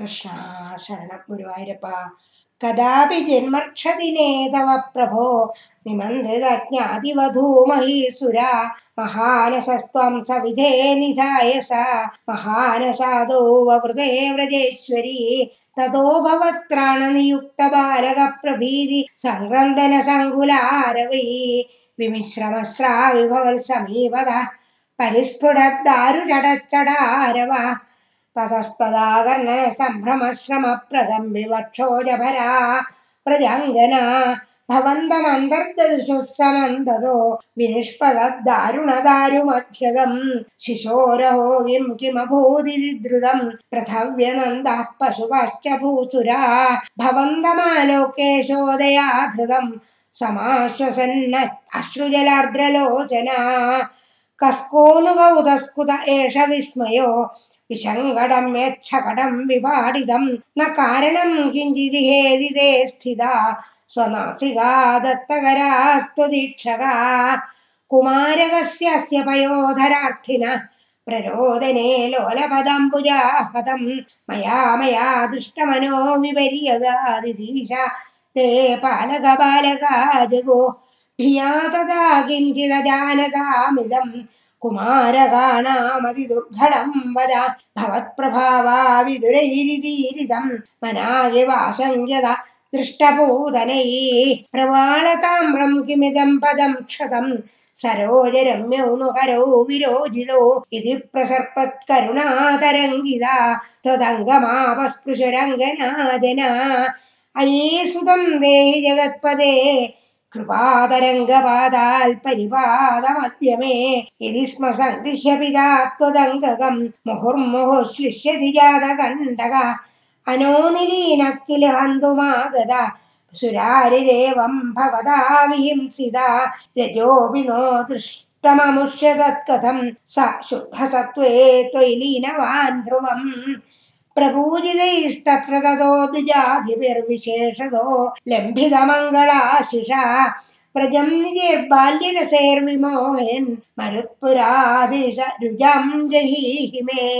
கிருஷ்ணா சரணம் குருவாயிரப்பா. கதாபி ஜன்மக்ஷதினே தவ பிரபோ நிமந்திரதஜ்ஞாதிவதூமஹீசுரா மகானசஸ்த்வம் சவிதே நிதாயசா மகானசாதோ வவ்ருதே விரஜேஸ்வரி ததோ பவத்ராணநியுக்த பாலக பிரபீதி சங்கிரந்தன சங்குலாரவை விமிஸ்ரமஸ்ராவிபவல் சமீபத பரிஸ்புடத்தாரு சடச்சடாரவ ததஸ்ததாகர்ணன சம்பிரமஸ்ரம பிரகம்பிவட்சோஜபரா பிரஜாங்கனா भवन्तमन्तर्दशुस्समन्दतो विनिष्पददारुणदारुमध्यगं शिशोरहो किं किमभूदिद्रुतं पृथव्यनन्दः पशुवश्च भूसुरा भवन्तमालोकेशोदयाधृतं समाश्वसन्न अश्रुजलार्द्रलोचना कस्कोनुगौतस्कुत एष विस्मयो विषङ्गडं यच्छकडं विभाडितं न कारणं किञ्चिदिहेदिते स्थिता स्वनासिका दत्तकरास्तु दीक्षका कुमारकस्य पयोधरार्थिनः प्ररोदने लोलपदम्बुजाहतं मया दुष्टमनो विपर्यगादिदीशा ते पालक बालका जगो भिया तदा किञ्चिदजानतामिदं कुमारकाणामतिदुर्घटं वद भवत्प्रभावा विदुरैरिदीरितं मनागिवाशङ्क्यत दृष्टपूदनै प्रवालताम्रं किमिदं पदं क्षतं सरोजरम्यौ नुकरौ विरोजितो इति प्रसर्पत्करुणातरङ्गिता त्वदङ्गमापस्पृशरङ्गनाजना अयि सुतं देहि जगत्पदे कृपातरङ्गपादाल्परिपादमध्यमे इति स्म सङ्गृह्य पिता त्वदङ्गकं मुहुर्मुहुः श्लिष्यति जातकण्टकः अनोनिलीनक्किल हन्तुमागत सुरारिरेवं भवदा विहिंसिता रजोऽपि नो दृष्टममुष्य तत्कथं स शुद्धसत्त्वे त्वयि लीनवान् ध्रुवं प्रपूजितैस्तत्र ततो द्विजाधिभिर्विशेषतो लम्भितमङ्गलाशिषा प्रजं निजेर्बाल्यरसैर्विमोहयन् मरुत्पुराधीश रुजं जहि मे